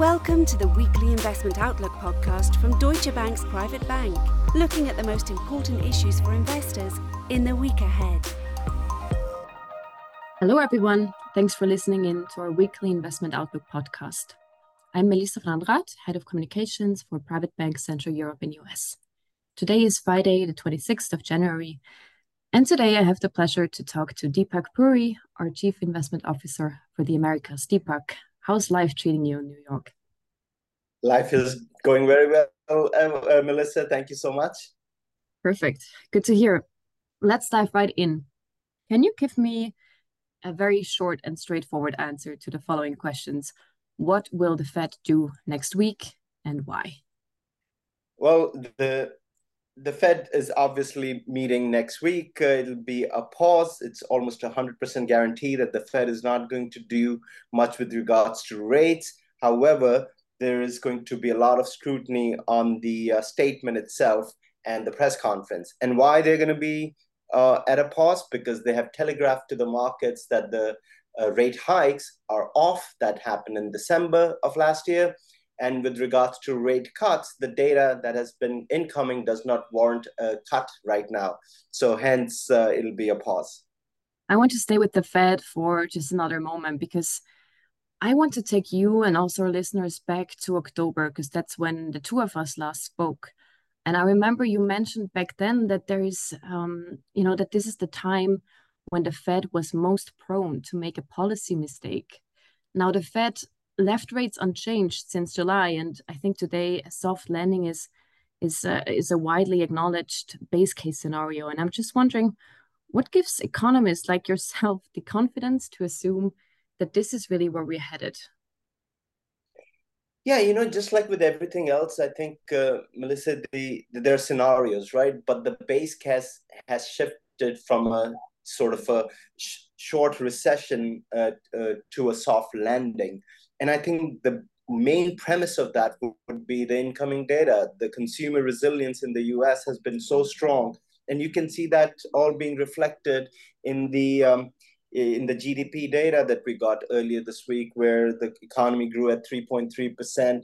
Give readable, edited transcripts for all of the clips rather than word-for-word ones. Welcome to the Weekly Investment Outlook podcast from Deutsche Bank's Private Bank, looking at the most important issues for investors in the week ahead. Hello everyone, thanks for listening in to our Weekly Investment Outlook podcast. I'm Melissa Van Andrat, Head of Communications for Private Bank Central Europe and US. Today is Friday, the 26th of January, and today I have the pleasure to talk to Deepak Puri, our Chief Investment Officer for the Americas. Deepak, how's life treating you in New York? Life is going very well, Melissa. Thank you so much. Perfect. Good to hear. Let's dive right in. Can you give me a very short and straightforward answer to the following questions? What will the Fed do next week and why? Well, the Fed is obviously meeting next week. It'll be a pause. It's almost 100% guarantee that the Fed is not going to do much with regards to rates. However, there is going to be a lot of scrutiny on the statement itself and the press conference. And why they're going to be at a pause? Because they have telegraphed to the markets that the rate hikes are off. That happened in December of last year. And with regards to rate cuts, the data that has been incoming does not warrant a cut right now. So hence, it'll be a pause. I want to stay with the Fed for just another moment because I want to take you and also our listeners back to October, because that's when the two of us last spoke. And I remember you mentioned back then that there is, that this is the time when the Fed was most prone to make a policy mistake. Now the Fed left rates unchanged since July, and I think today a soft landing is a widely acknowledged base case scenario. And I'm just wondering, what gives economists like yourself the confidence to assume that this is really where we're headed? Yeah, just like with everything else, I think, Melissa, there are scenarios, right? But the base case has shifted from a sort of a short recession to a soft landing. And I think the main premise of that would be the incoming data. The consumer resilience in the US has been so strong. And you can see that all being reflected in the GDP data that we got earlier this week, where the economy grew at 3.3%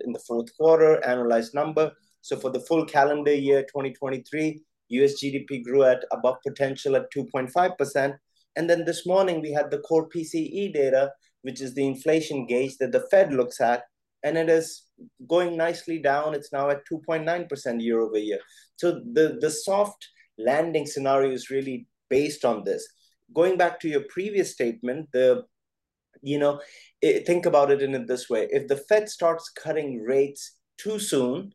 in the fourth quarter, annualized number. So for the full calendar year 2023, US GDP grew at above potential at 2.5%. And then this morning we had the core PCE data, which is the inflation gauge that the Fed looks at, and it is going nicely down. It's now at 2.9% year over year. So the soft landing scenario is really based on this. Going back to your previous statement, think about it in this way. If the Fed starts cutting rates too soon,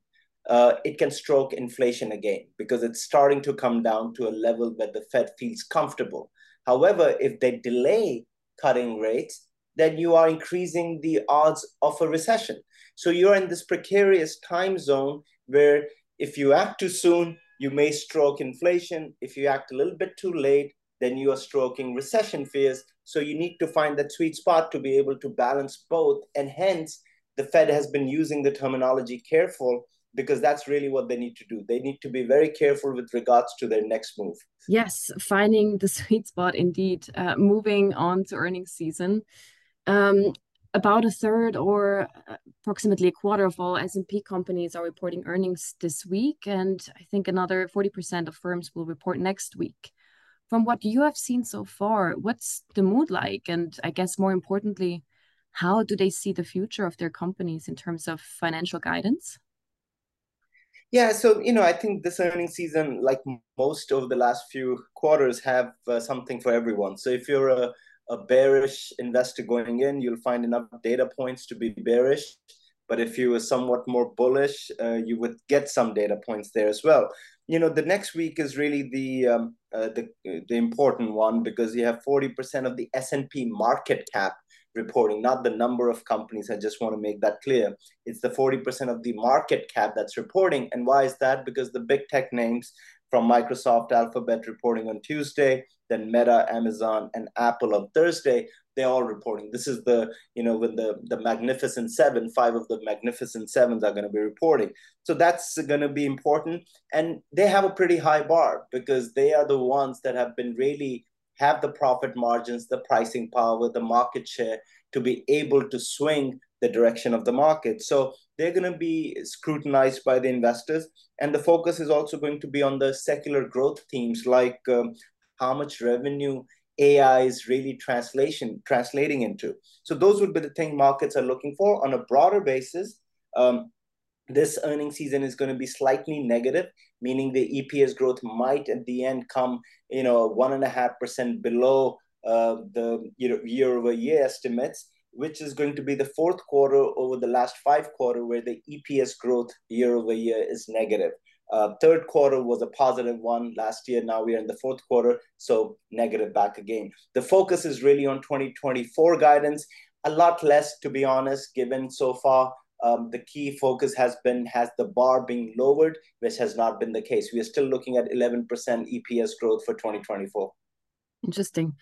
it can stroke inflation again because it's starting to come down to a level where the Fed feels comfortable. However, if they delay cutting rates, then you are increasing the odds of a recession. So you're in this precarious time zone where if you act too soon, you may stroke inflation. If you act a little bit too late, then you are stroking recession fears. So you need to find that sweet spot to be able to balance both. And hence, the Fed has been using the terminology careful, because that's really what they need to do. They need to be very careful with regards to their next move. Yes, finding the sweet spot indeed. Moving on to earnings season. About a third or approximately a quarter of all S&P companies are reporting earnings this week, and I think another 40% of firms will report next week. From what you have seen so far, what's the mood like? And I guess more importantly, how do they see the future of their companies in terms of financial guidance? Yeah, so, I think this earnings season, like most over the last few quarters, have something for everyone. So if you're a bearish investor going in, you'll find enough data points to be bearish. But if you were somewhat more bullish, you would get some data points there as well. The next week is really the important one, because you have 40% of the S&P market cap reporting, not the number of companies. I just want to make that clear. It's the 40% of the market cap that's reporting. And why is that? Because the big tech names from Microsoft, Alphabet reporting on Tuesday, then Meta, Amazon, and Apple on Thursday, they're all reporting. This is when the Magnificent Seven, five of the Magnificent Sevens are going to be reporting. So that's going to be important. And they have a pretty high bar because they are the ones that have been really have the profit margins, the pricing power, the market share to be able to swing the direction of the market. So they're going to be scrutinized by the investors. And the focus is also going to be on the secular growth themes, like how much revenue AI is really translating into. So those would be the thing markets are looking for on a broader basis. This earnings season is going to be slightly negative, meaning the EPS growth might at the end come, 1.5% below the year-over-year estimates, which is going to be the fourth quarter over the last five quarters where the EPS growth year-over-year is negative. Third quarter was a positive one last year. Now we are in the fourth quarter, so negative back again. The focus is really on 2024 guidance, a lot less, to be honest, given so far the key focus has been, has the bar being lowered, which has not been the case. We are still looking at 11% EPS growth for 2024. Interesting.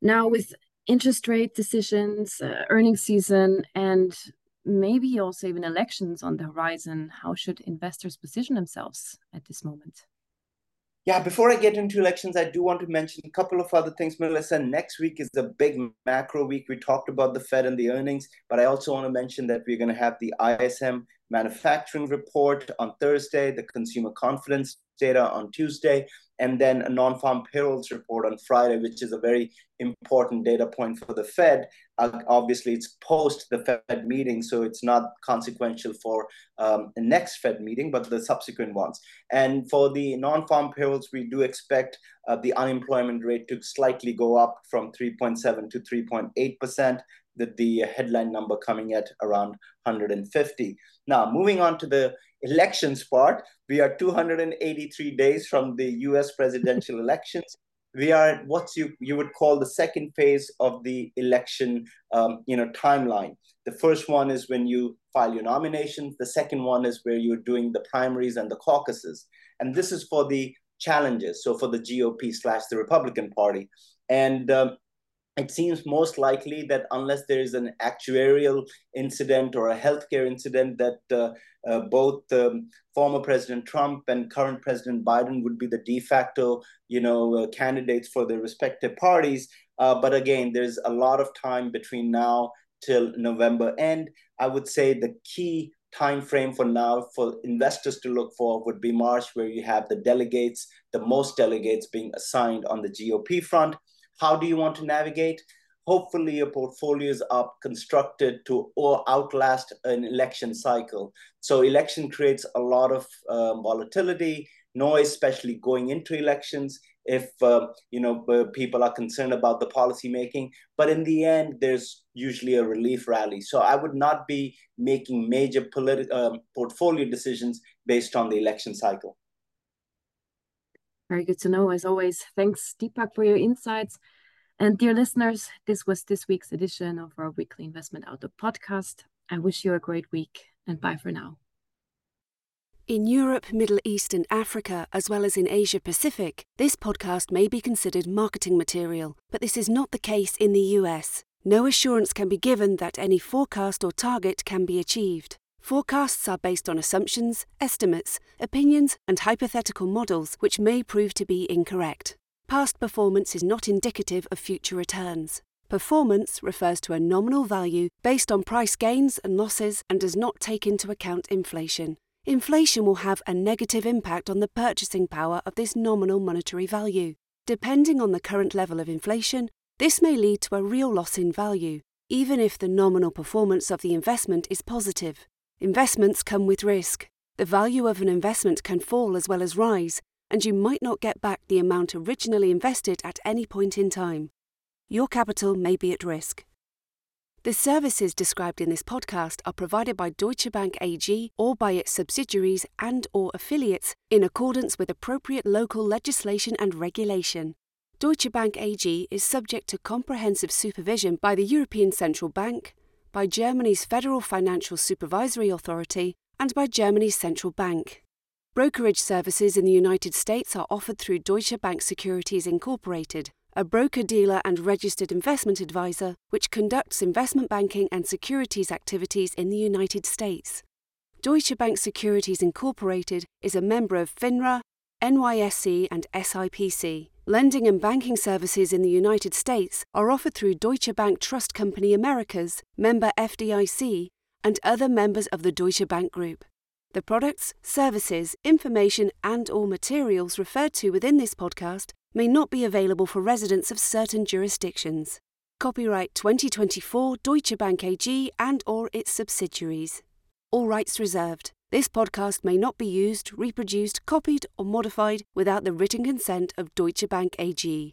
Now with interest rate decisions, earnings season, and maybe also even elections on the horizon, how should investors position themselves at this moment? Yeah, before I get into elections, I do want to mention a couple of other things, Melissa. Next week is the big macro week. We talked about the Fed and the earnings, but I also want to mention that we're going to have the ISM manufacturing report on Thursday, the consumer confidence data on Tuesday, and then a non-farm payrolls report on Friday, which is a very important data point for the Fed. Obviously, it's post the Fed meeting, so it's not consequential for the next Fed meeting, but the subsequent ones. And for the non-farm payrolls, we do expect the unemployment rate to slightly go up from 3.7 to 3.8%, the headline number coming at around 150. Now, moving on to the elections part, we are 283 days from the US presidential elections. We are at what you would call the second phase of the election timeline. The first one is when you file your nominations. The second one is where you're doing the primaries and the caucuses. And this is for the challenges, so for the GOP/the Republican Party. And it seems most likely that unless there is an actuarial incident or a healthcare incident, that both former President Trump and current President Biden would be the de facto, candidates for their respective parties. But again, there's a lot of time between now till November end. I would say the key time frame for now for investors to look for would be March, where you have the delegates, the most delegates being assigned on the GOP front. How do you want to navigate? Hopefully your portfolios are constructed to outlast an election cycle. So election creates a lot of volatility, noise, especially going into elections if people are concerned about the policy making. But in the end, there's usually a relief rally. So I would not be making major portfolio decisions based on the election cycle. Very good to know, as always. Thanks, Deepak, for your insights. And dear listeners, this was this week's edition of our weekly Investment Outlook podcast. I wish you a great week and bye for now. In Europe, Middle East and Africa, as well as in Asia Pacific, this podcast may be considered marketing material, but this is not the case in the US. No assurance can be given that any forecast or target can be achieved. Forecasts are based on assumptions, estimates, opinions, and hypothetical models which may prove to be incorrect. Past performance is not indicative of future returns. Performance refers to a nominal value based on price gains and losses and does not take into account inflation. Inflation will have a negative impact on the purchasing power of this nominal monetary value. Depending on the current level of inflation, this may lead to a real loss in value, even if the nominal performance of the investment is positive. Investments come with risk. The value of an investment can fall as well as rise, and you might not get back the amount originally invested at any point in time. Your capital may be at risk. The services described in this podcast are provided by Deutsche Bank AG or by its subsidiaries and/or affiliates in accordance with appropriate local legislation and regulation. Deutsche Bank AG is subject to comprehensive supervision by the European Central Bank, by Germany's Federal Financial Supervisory Authority and by Germany's Central Bank. Brokerage services in the United States are offered through Deutsche Bank Securities Incorporated, a broker-dealer and registered investment advisor which conducts investment banking and securities activities in the United States. Deutsche Bank Securities Incorporated is a member of FINRA, NYSE and SIPC. Lending and banking services in the United States are offered through Deutsche Bank Trust Company Americas, member FDIC, and other members of the Deutsche Bank Group. The products, services, information and/or materials referred to within this podcast may not be available for residents of certain jurisdictions. Copyright 2024 Deutsche Bank AG and/or its subsidiaries. All rights reserved. This podcast may not be used, reproduced, copied or modified without the written consent of Deutsche Bank AG.